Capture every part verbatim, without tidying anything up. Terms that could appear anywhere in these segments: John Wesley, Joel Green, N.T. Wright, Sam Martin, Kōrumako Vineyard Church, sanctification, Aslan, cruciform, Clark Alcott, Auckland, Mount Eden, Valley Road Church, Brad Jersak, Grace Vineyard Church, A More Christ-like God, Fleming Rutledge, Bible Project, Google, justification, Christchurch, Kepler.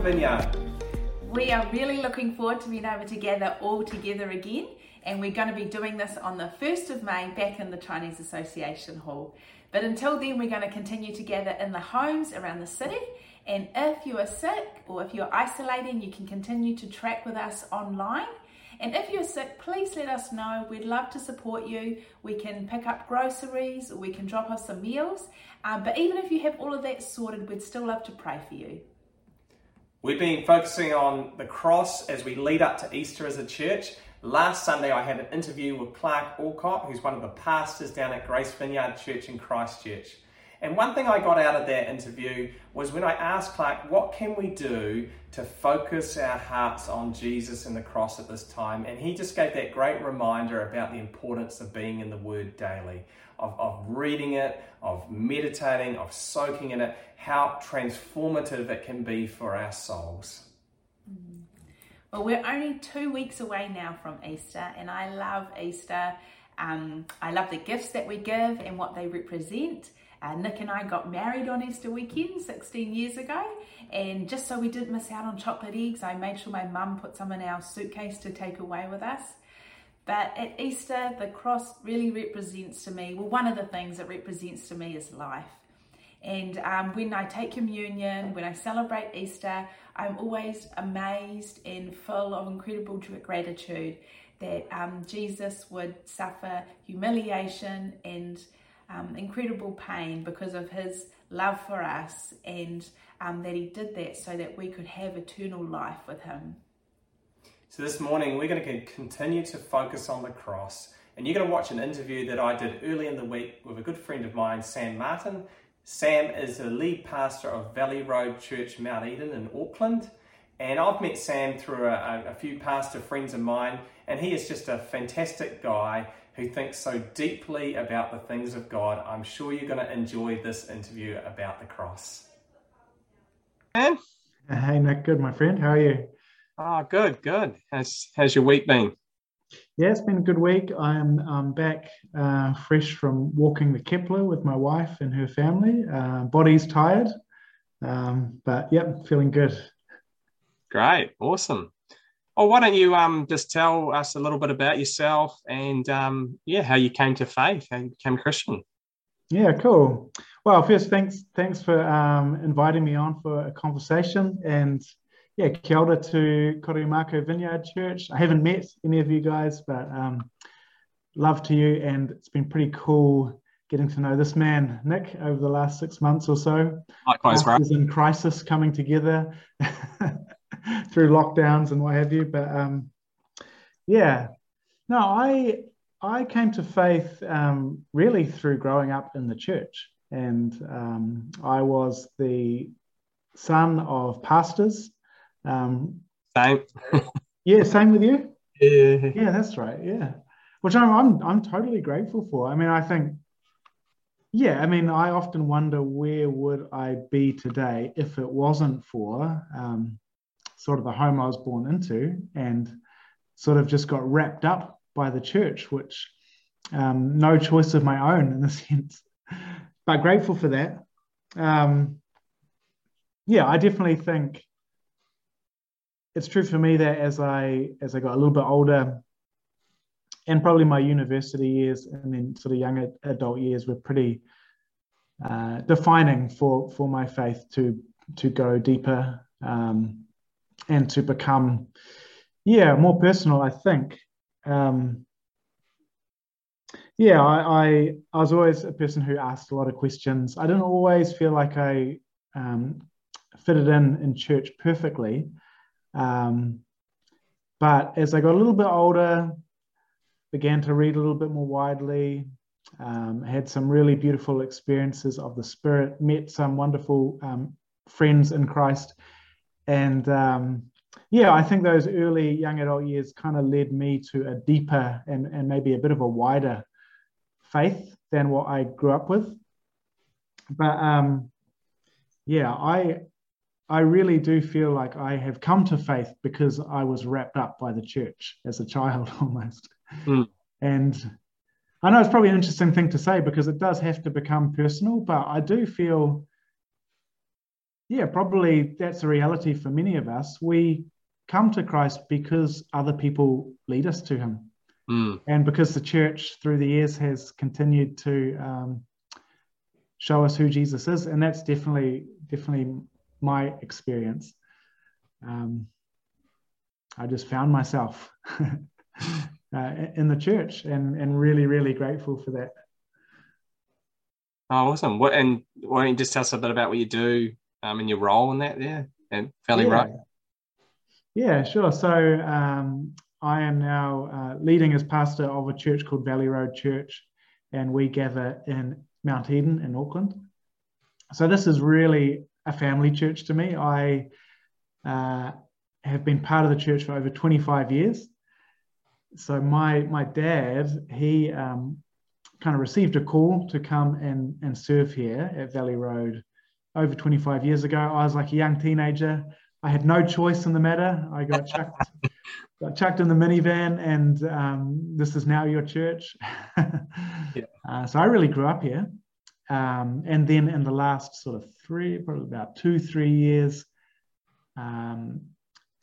Kōrumako Vineyard. We are really looking forward to being able to gather all together again, and we're going to be doing this on the first of May back in the Chinese Association Hall. But until then, we're going to continue to gather in the homes around the city, and if you are sick or if you're isolating, you can continue to track with us online. And if you're sick, please let us know. We'd love to support you. We can pick up groceries, or we can drop off some meals. Um, but even if you have all of that sorted, we'd still love to pray for you. We've been focusing on the cross as we lead up to Easter as a church. Last Sunday, I had an interview with Clark Alcott, who's one of the pastors down at Grace Vineyard Church in Christchurch. And one thing I got out of that interview was when I asked Clark, what can we do to focus our hearts on Jesus and the cross at this time? And he just gave that great reminder about the importance of being in the Word daily, of, of reading it, of meditating, of soaking in it, how transformative it can be for our souls. Well, we're only two weeks away now from Easter, and I love Easter. Um, I love the gifts that we give and what they represent. Uh, Nick and I got married on Easter weekend sixteen years ago, and just so we didn't miss out on chocolate eggs, I made sure my mum put some in our suitcase to take away with us. But at Easter, the cross really represents to me, well, one of the things it represents to me is life. And um, when I take communion, when I celebrate Easter, I'm always amazed and full of incredible gratitude that um, Jesus would suffer humiliation and Um, incredible pain because of his love for us, and um, that he did that so that we could have eternal life with him. So this morning we're going to continue to focus on the cross, and you're going to watch an interview that I did early in the week with a good friend of mine, Sam Martin. Sam is the lead pastor of Valley Road Church, Mount Eden in Auckland, and I've met Sam through a, a few pastor friends of mine, and he is just a fantastic guy who thinks so deeply about the things of God. I'm sure you're going to enjoy this interview about the cross. Hey, Nick. Good, my friend. How are you? Oh, good, good. How's, how's your week been? Yeah, it's been a good week. I'm um, back uh, fresh from walking the Kepler with my wife and her family. Uh, body's tired, um, but yep, feeling good. Great, awesome. Oh, why don't you um, just tell us a little bit about yourself and, um, yeah, how you came to faith, how you became Christian. Yeah, cool. Well, first, thanks thanks for um, inviting me on for a conversation. And, yeah, kia ora to Kōrumako Vineyard Church. I haven't met any of you guys, but um, love to you. And it's been pretty cool getting to know this man, Nick, over the last six months or so. Likewise, right. He's in crisis coming together. Through lockdowns and what have you, but um, yeah, no, I I came to faith um, really through growing up in the church, and um, I was the son of pastors. Um, same, yeah, same with you. Yeah, yeah, that's right. Yeah, which I'm I'm I'm totally grateful for. I mean, I think, yeah, I mean, I often wonder where would I be today if it wasn't for Um, sort of the home I was born into, and sort of just got wrapped up by the church, which um, no choice of my own in a sense, but grateful for that. Um, yeah, I definitely think it's true for me that as I as I got a little bit older, and probably my university years and then sort of young adult years were pretty uh, defining for for my faith to to go deeper. Um, and to become, yeah, more personal, I think. Um, yeah, I, I I was always a person who asked a lot of questions. I didn't always feel like I um, fitted in in church perfectly. Um, but as I got a little bit older, began to read a little bit more widely, um, had some really beautiful experiences of the Spirit, met some wonderful um, friends in Christ. And um, yeah, I think those early young adult years kind of led me to a deeper and, and maybe a bit of a wider faith than what I grew up with. But um, yeah, I I really do feel like I have come to faith because I was wrapped up by the church as a child almost. Mm. And I know it's probably an interesting thing to say because it does have to become personal, but I do feel yeah, probably that's a reality for many of us. We come to Christ because other people lead us to him. Mm. And because the church through the years has continued to um, show us who Jesus is. And that's definitely, definitely my experience. Um, I just found myself uh, in the church and, and really, really grateful for that. Oh, awesome. What, and why don't you just tell us a bit about what you do um, and your role in that there and Valley yeah. Road? Yeah, sure. So um, I am now uh, leading as pastor of a church called Valley Road Church, and we gather in Mount Eden in Auckland. So this is really a family church to me. I uh, have been part of the church for over twenty-five years. So my my dad, he... Um, kind of received a call to come and, and serve here at Valley Road over twenty-five years ago. I was like a young teenager. I had no choice in the matter. I got chucked, got chucked in the minivan and um, this is now your church. yeah. uh, so I really grew up here. Um, and then in the last sort of three, probably about two, three years, um,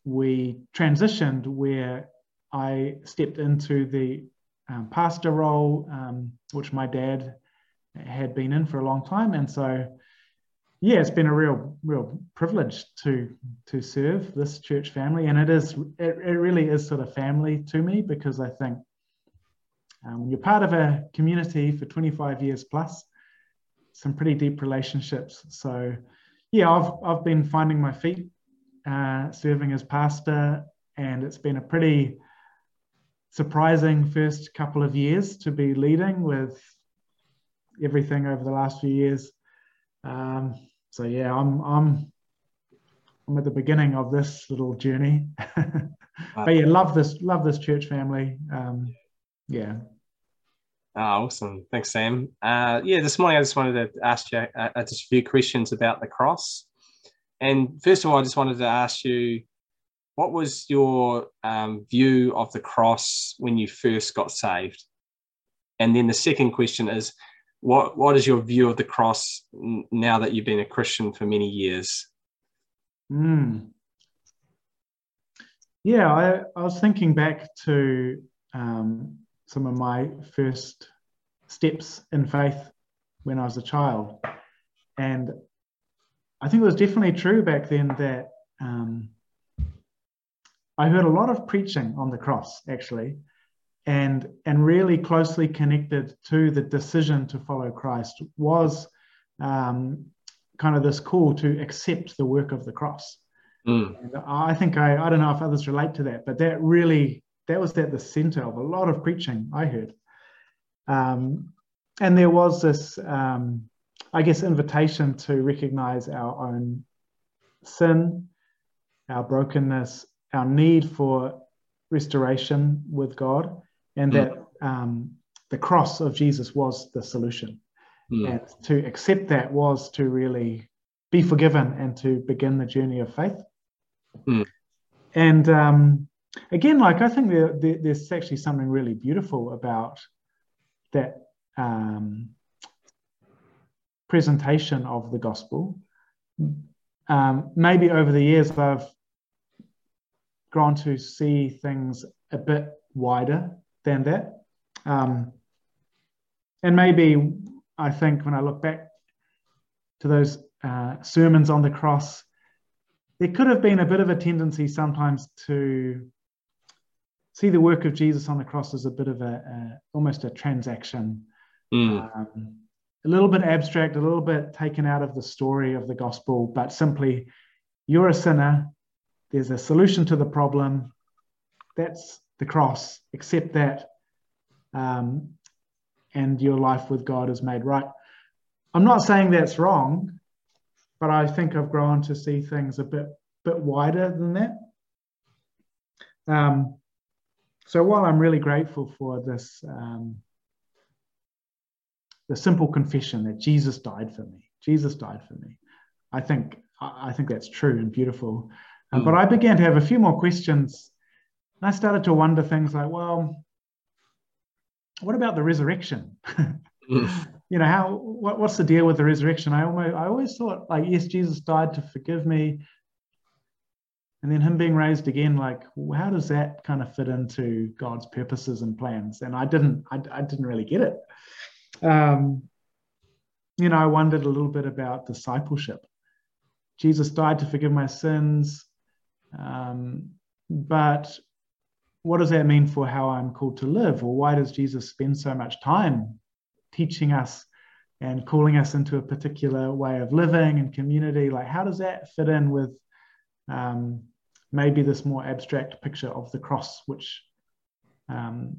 we transitioned where I stepped into the Um, pastor role, um, which my dad had been in for a long time. And so, yeah, it's been a real, real privilege to to serve this church family. And it is, it, it really is sort of family to me, because I think um, when you're part of a community for twenty-five years plus, some pretty deep relationships. So, yeah, I've, I've been finding my feet uh, serving as pastor, and it's been a pretty surprising first couple of years to be leading with everything over the last few years. Um, so yeah, I'm I'm I'm at the beginning of this little journey. But yeah, love this love this church family. Um, yeah. Oh, awesome. Thanks, Sam. Uh, yeah, this morning I just wanted to ask you uh, just a few questions about the cross. And first of all, I just wanted to ask you, what was your um, view of the cross when you first got saved? And then the second question is, what what is your view of the cross now that you've been a Christian for many years? Mm. Yeah, I, I was thinking back to um, some of my first steps in faith when I was a child. And I think it was definitely true back then that... Um, I heard a lot of preaching on the cross, actually, and and really closely connected to the decision to follow Christ was um, kind of this call to accept the work of the cross. Mm. And I think, I, I don't know if others relate to that, but that really, that was at the center of a lot of preaching I heard. Um, and there was this, um, I guess, invitation to recognize our own sin, our brokenness, our need for restoration with God, and that um, the cross of Jesus was the solution. Mm. And to accept that was to really be forgiven and to begin the journey of faith. Mm. And um, again, like I think there, there, there's actually something really beautiful about that um, presentation of the gospel. Um, maybe over the years I've grown to see things a bit wider than that. Um, and maybe I think when I look back to those uh, sermons on the cross, there could have been a bit of a tendency sometimes to see the work of Jesus on the cross as a bit of a, a almost a transaction, mm. um, a little bit abstract, a little bit taken out of the story of the gospel, but simply you're a sinner. There's a solution to the problem. That's the cross. Accept that, um, and your life with God is made right. I'm not saying that's wrong, but I think I've grown to see things a bit, bit wider than that. Um, so while I'm really grateful for this, um, the simple confession that Jesus died for me, Jesus died for me, I think I think that's true and beautiful. Um, but I began to have a few more questions, and I started to wonder things like, well, what about the resurrection? you know, how what, what's the deal with the resurrection? I almost, I always thought, like, yes, Jesus died to forgive me, and then him being raised again, like, how does that kind of fit into God's purposes and plans? And I didn't, I, I didn't really get it. Um, you know, I wondered a little bit about discipleship. Jesus died to forgive my sins, um, but what does that mean for how I'm called to live? Or why does Jesus spend so much time teaching us and calling us into a particular way of living and community? Like, how does that fit in with um, maybe this more abstract picture of the cross, which um,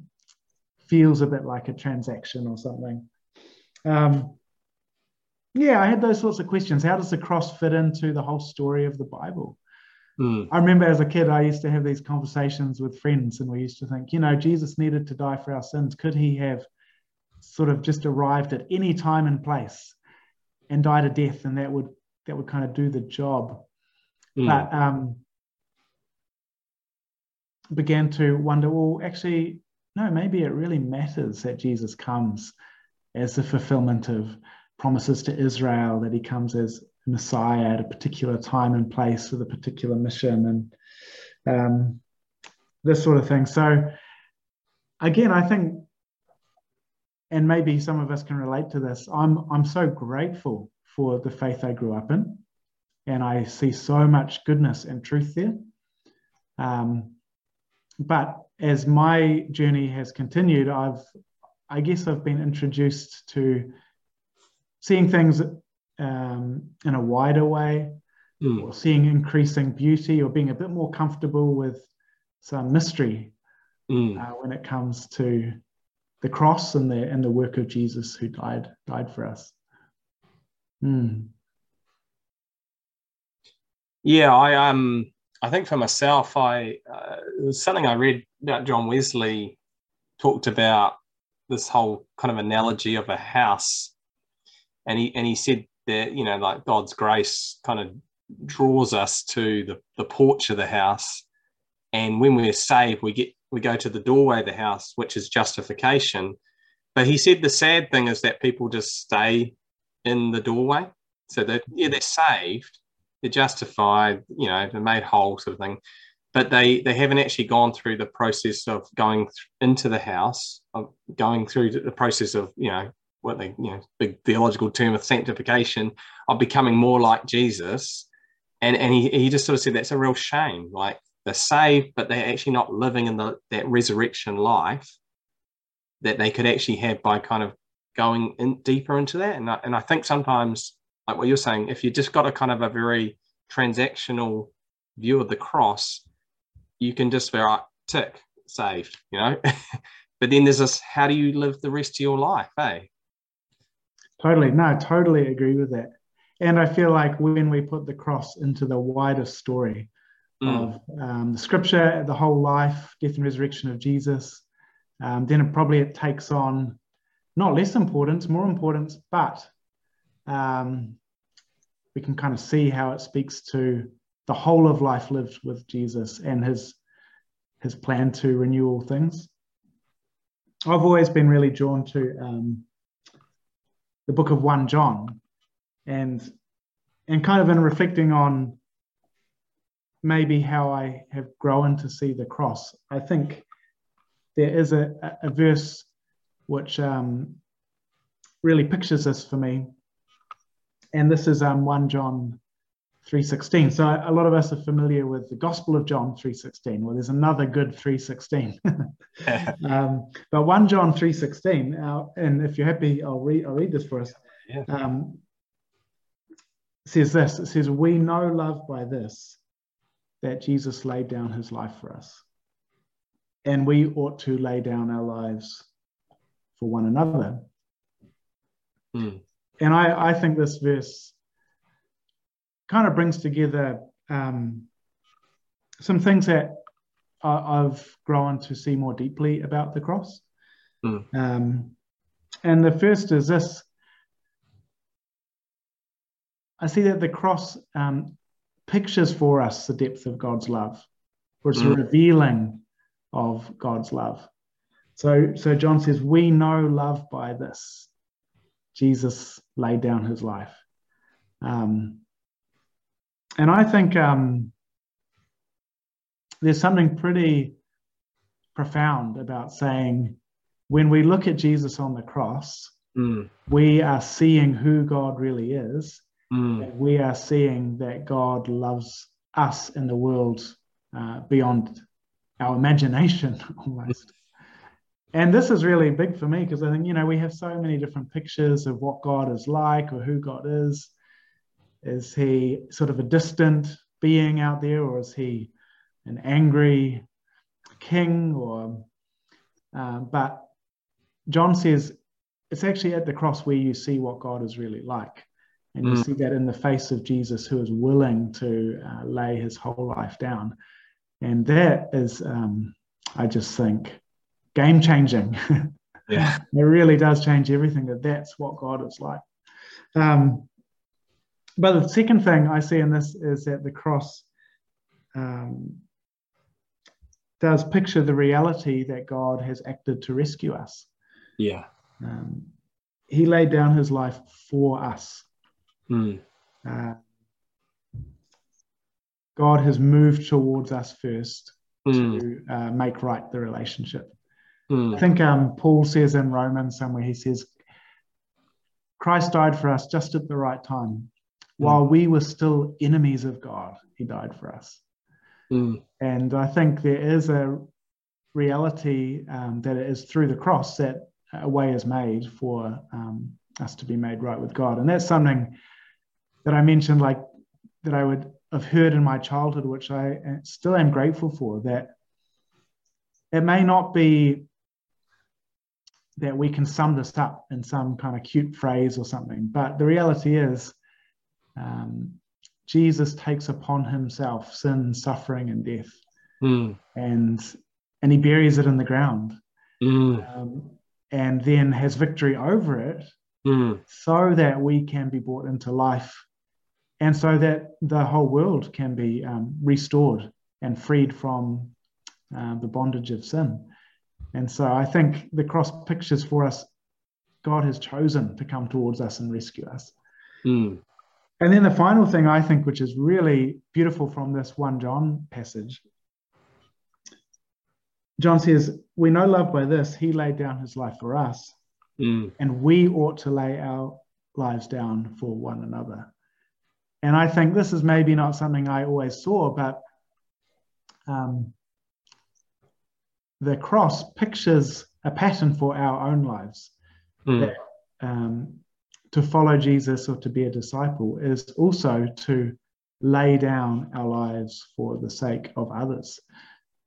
feels a bit like a transaction or something? Um, yeah, I had those sorts of questions. How does the cross fit into the whole story of the Bible? Mm. I remember as a kid, I used to have these conversations with friends, and we used to think, you know, Jesus needed to die for our sins. Could he have sort of just arrived at any time and place and died a death, and that would that would kind of do the job? Mm. But um began to wonder, well, actually, no, maybe it really matters that Jesus comes as the fulfillment of promises to Israel, that he comes as Messiah at a particular time and place with a particular mission, and um, this sort of thing. So again, I think, and maybe some of us can relate to this, I'm I'm so grateful for the faith I grew up in, and I see so much goodness and truth there. Um, but as my journey has continued, I've I guess I've been introduced to seeing things um, in a wider way, mm. or seeing increasing beauty, or being a bit more comfortable with some mystery mm. uh, when it comes to the cross and the and the work of Jesus, who died died for us. Mm. Yeah, I um I think for myself, I uh, it was something I read that John Wesley talked about, this whole kind of analogy of a house, and he and he said that, you know, like, God's grace kind of draws us to the the porch of the house, and when we're saved, we get. We go to the doorway of the house, which is justification. But he said the sad thing is that people just stay in the doorway. So that, yeah, they're saved, they're justified, you know, they're made whole, sort of thing. But they they haven't actually gone through the process of going th- into the house, of going through the process of, you know, what they, you know, big theological term of sanctification, of becoming more like Jesus. And and he he just sort of said that's a real shame. Like, they're saved, but they're actually not living in the, that resurrection life that they could actually have by kind of going in deeper into that. And I, and I think sometimes, like what you're saying, if you just got a kind of a very transactional view of the cross, you can just be like, tick, saved, you know. But then there's this, how do you live the rest of your life, eh? Totally. No, I totally agree with that. And I feel like when we put the cross into the wider story, Mm. of um, the scripture, the whole life, death and resurrection of Jesus, um, then it probably it takes on not less importance, more importance, but um, we can kind of see how it speaks to the whole of life lived with Jesus and his his plan to renew all things. I've always been really drawn to um, the book of First John, and and kind of in reflecting on maybe how I have grown to see the cross, I think there is a, a verse which um, really pictures this for me, and this is um, First John three sixteen. So a lot of us are familiar with the Gospel of John three sixteen. Well, there's another good three sixteen. um, but First John three sixteen, uh, and if you're happy, I'll read, I'll read this for us. Yeah. Um, it says this, it says, "We know love by this, that Jesus laid down his life for us, and we ought to lay down our lives for one another." Mm. And I, I think this verse kind of brings together um, some things that I, I've grown to see more deeply about the cross. Mm. Um, and the first is this. I see that the cross um, pictures for us the depth of God's love, or it's mm. a revealing of God's love. So so John says, we know love by this. Jesus laid down his life. Um, and I think um, there's something pretty profound about saying, when we look at Jesus on the cross, mm. we are seeing who God really is. Mm. We are seeing that God loves us in the world uh, beyond our imagination almost. And this is really big for me, because I think, you know, we have so many different pictures of what God is like or who God is. Is he sort of a distant being out there, or is he an angry king? Or uh, but John says it's actually at the cross where you see what God is really like. And you mm. see that in the face of Jesus, who is willing to uh, lay his whole life down. And that is, um, I just think, game changing. Yeah, it really does change everything, that that's what God is like. Um, but the second thing I see in this is that the cross um, does picture the reality that God has acted to rescue us. Yeah. Um, he laid down his life for us. Mm. Uh, God has moved towards us first mm. to uh, make right the relationship. Mm. I think um, Paul says in Romans somewhere, he says, Christ died for us just at the right time. Mm. While we were still enemies of God, he died for us. Mm. And I think there is a reality um, that it is through the cross that a way is made for um, us to be made right with God. And that's something that I mentioned, like, that I would have heard in my childhood, which I still am grateful for, that it may not be that we can sum this up in some kind of cute phrase or something, but the reality is um, Jesus takes upon himself sin, suffering, and death, mm. and and he buries it in the ground, mm. um, and then has victory over it, mm. so that we can be brought into life, and so that the whole world can be um, restored and freed from uh, the bondage of sin. And so I think the cross pictures for us, God has chosen to come towards us and rescue us. Mm. And then the final thing I think, which is really beautiful from this First John passage, John says, we know love by this, he laid down his life for us, mm. and we ought to lay our lives down for one another. And I think this is maybe not something I always saw, but um, the cross pictures a pattern for our own lives. Mm. That, um, to follow Jesus or to be a disciple is also to lay down our lives for the sake of others.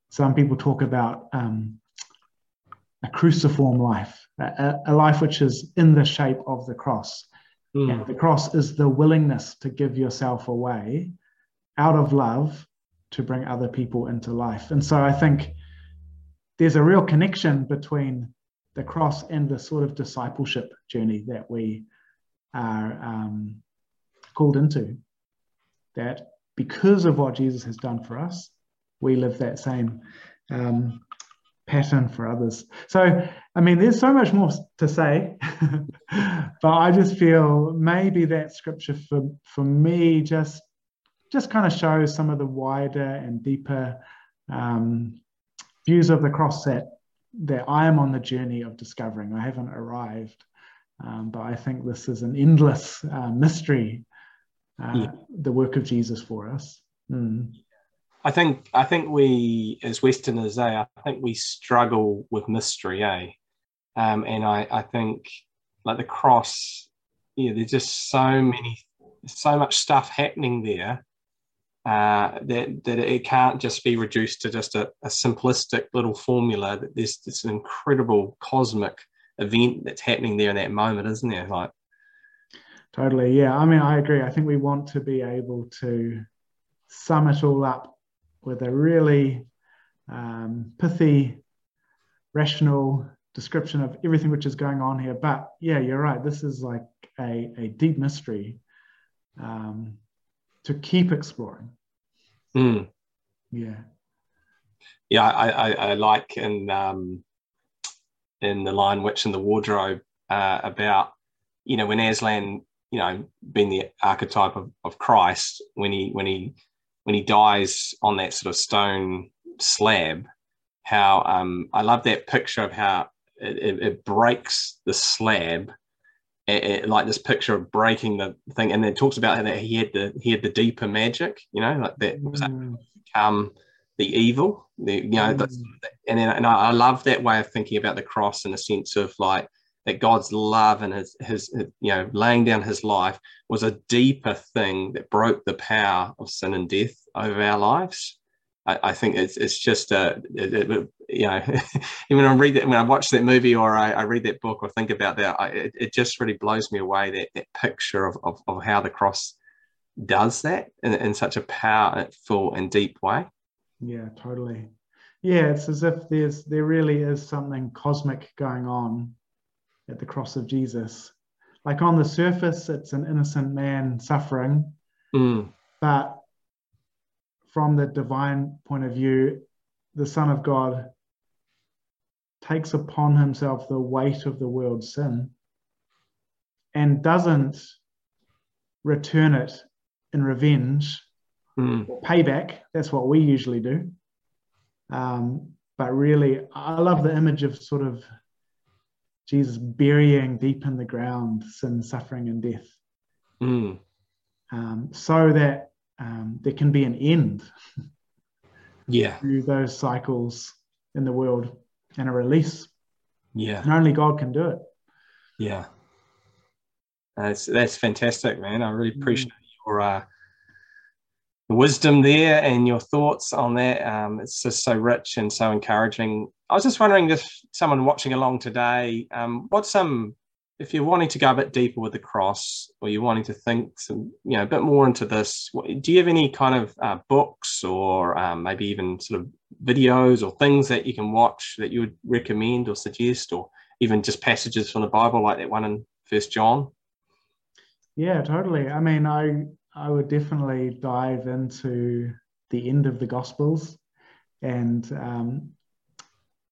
Some people talk about um, a cruciform life, a, a life which is in the shape of the cross. Mm. And the cross is the willingness to give yourself away out of love to bring other people into life. And so I think there's a real connection between the cross and the sort of discipleship journey that we are um, called into. That because of what Jesus has done for us, we live that same um, pattern for others. So, I mean, there's so much more to say, but I just feel maybe that scripture for, for me just, just kind of shows some of the wider and deeper um, views of the cross that, that I am on the journey of discovering. I haven't arrived, um, but I think this is an endless uh, mystery, uh, yeah. the work of Jesus for us. Mm. I think I think we, as Westerners, eh, I think we struggle with mystery, eh? Um, and I, I think, like the cross, yeah, there's just so many, so much stuff happening there uh, that that it can't just be reduced to just a, a simplistic little formula. That there's this incredible cosmic event that's happening there in that moment, isn't there? Like, totally, yeah. I mean, I agree. I think we want to be able to sum it all up with a really um, pithy, rational description of everything which is going on here. But yeah, you're right. This is like a, a deep mystery um, to keep exploring. Mm. Yeah. Yeah, I, I, I like in um, in the line Witch in the Wardrobe uh, about you know, when Aslan, you know, being the archetype of, of Christ, when he when he when he dies on that sort of stone slab, how um, I love that picture of how it, it breaks the slab, it, it, like this picture of breaking the thing, and it talks about how that he had the he had the deeper magic, you know, like that was mm. um, the evil, the, you know, mm. the, and then and I, I love that way of thinking about the cross in a sense of like that God's love and his, his, his, you know, laying down his life was a deeper thing that broke the power of sin and death over our lives. I, I think it's it's just a, it, it, you know, when I read that, when I watch that movie or I, I read that book or think about that, I, it, it just really blows me away that, that picture of, of, of how the cross does that in, in such a powerful and deep way. Yeah, totally. Yeah, it's as if there's there really is something cosmic going on at the cross of Jesus. Like on the surface, it's an innocent man suffering, mm. but from the divine point of view, the Son of God takes upon himself the weight of the world's sin and doesn't return it in revenge mm. or payback. That's what we usually do. Um, but really, I love the image of sort of Jesus burying deep in the ground sin, suffering, and death, mm. um, so that um, there can be an end yeah. to those cycles in the world and a release. Yeah, and only God can do it. Yeah, that's that's fantastic, man. I really appreciate mm. your uh, wisdom there and your thoughts on that. Um, it's just so rich and so encouraging. I was just wondering if someone watching along today, um, what's some, if you're wanting to go a bit deeper with the cross or you're wanting to think some, you know, a bit more into this, do you have any kind of uh, books or um, maybe even sort of videos or things that you can watch that you would recommend or suggest, or even just passages from the Bible like that one in First John? Yeah, totally. I mean, I, I would definitely dive into the end of the Gospels and, um,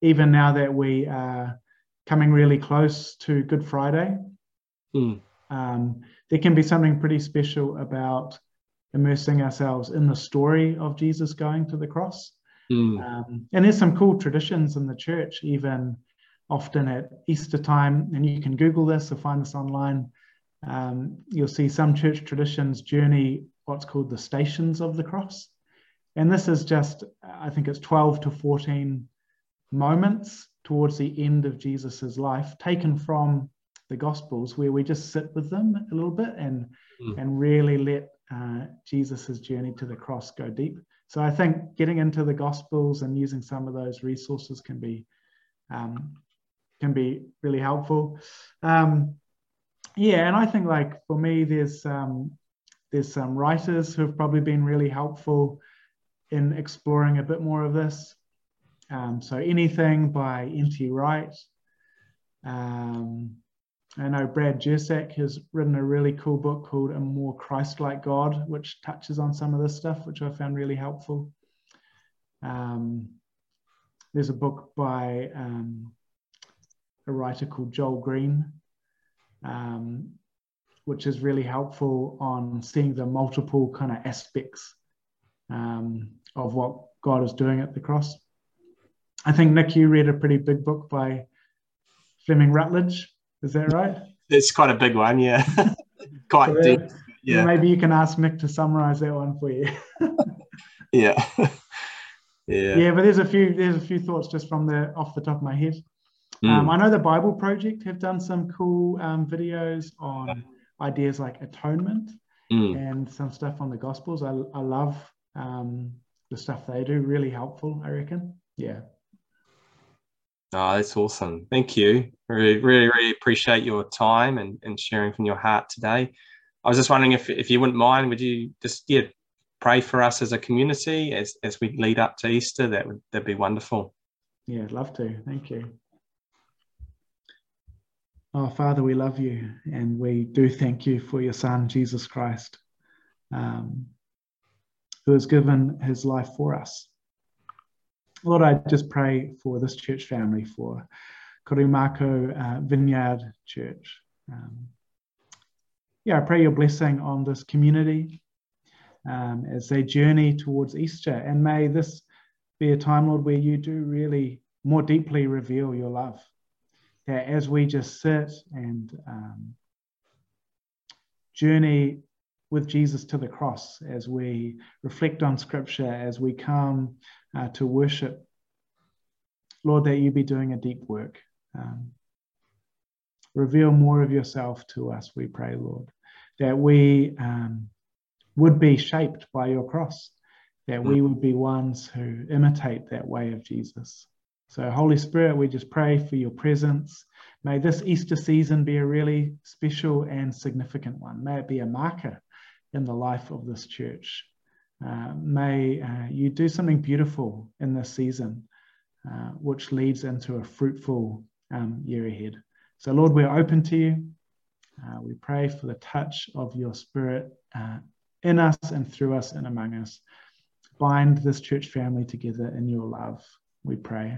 even now that we are coming really close to Good Friday, mm. um, there can be something pretty special about immersing ourselves in the story of Jesus going to the cross. Mm. Um, and there's some cool traditions in the church, even often at Easter time, and you can Google this or find this online. Um, you'll see some church traditions journey what's called the stations of the cross. And this is just, I think it's twelve to fourteen moments towards the end of Jesus's life, taken from the Gospels, where we just sit with them a little bit and mm. and really let uh, Jesus's journey to the cross go deep. So I think getting into the Gospels and using some of those resources can be um, can be really helpful. Um, yeah, and I think like for me, there's um, there's some writers who have probably been really helpful in exploring a bit more of this. Um, so anything by N T Wright. Um, I know Brad Jersak has written a really cool book called A More Christ-like God, which touches on some of this stuff, which I found really helpful. Um, there's a book by um, a writer called Joel Green, um, which is really helpful on seeing the multiple kind of aspects um, of what God is doing at the cross. I think, Nick, you read a pretty big book by Fleming Rutledge. Is that right? It's quite a big one, yeah. Quite so, deep. Yeah. Maybe you can ask Nick to summarise that one for you. yeah. Yeah. Yeah, but there's a few there's a few thoughts just from the off the top of my head. Mm. Um, I know the Bible Project have done some cool um, videos on ideas like atonement mm. and some stuff on the Gospels. I, I love um, the stuff they do. Really helpful, I reckon. Yeah. Oh, that's awesome. Thank you. Really, really, really appreciate your time and, and sharing from your heart today. I was just wondering if, if you wouldn't mind, would you just yeah, pray for us as a community as, as we lead up to Easter? That would that'd be wonderful. Yeah, I'd love to. Thank you. Oh, Father, we love you and we do thank you for your Son, Jesus Christ, um, who has given his life for us. Lord, I just pray for this church family, for Kōrumako uh, Vineyard Church, um, yeah, I pray your blessing on this community um, as they journey towards Easter. And may this be a time, Lord, where you do really more deeply reveal your love. That as we just sit and um, journey with Jesus to the cross, as we reflect on Scripture, as we come uh, to worship, Lord, that you be doing a deep work. Um, reveal more of yourself to us, we pray, Lord, that we um, would be shaped by your cross, that we would be ones who imitate that way of Jesus. So, Holy Spirit, we just pray for your presence. May this Easter season be a really special and significant one. May it be a marker in the life of this church. Uh, may uh, you do something beautiful in this season, uh, which leads into a fruitful um, year ahead. So, Lord, we're open to you. Uh, we pray for the touch of your Spirit uh, in us and through us and among us. Bind this church family together in your love, we pray.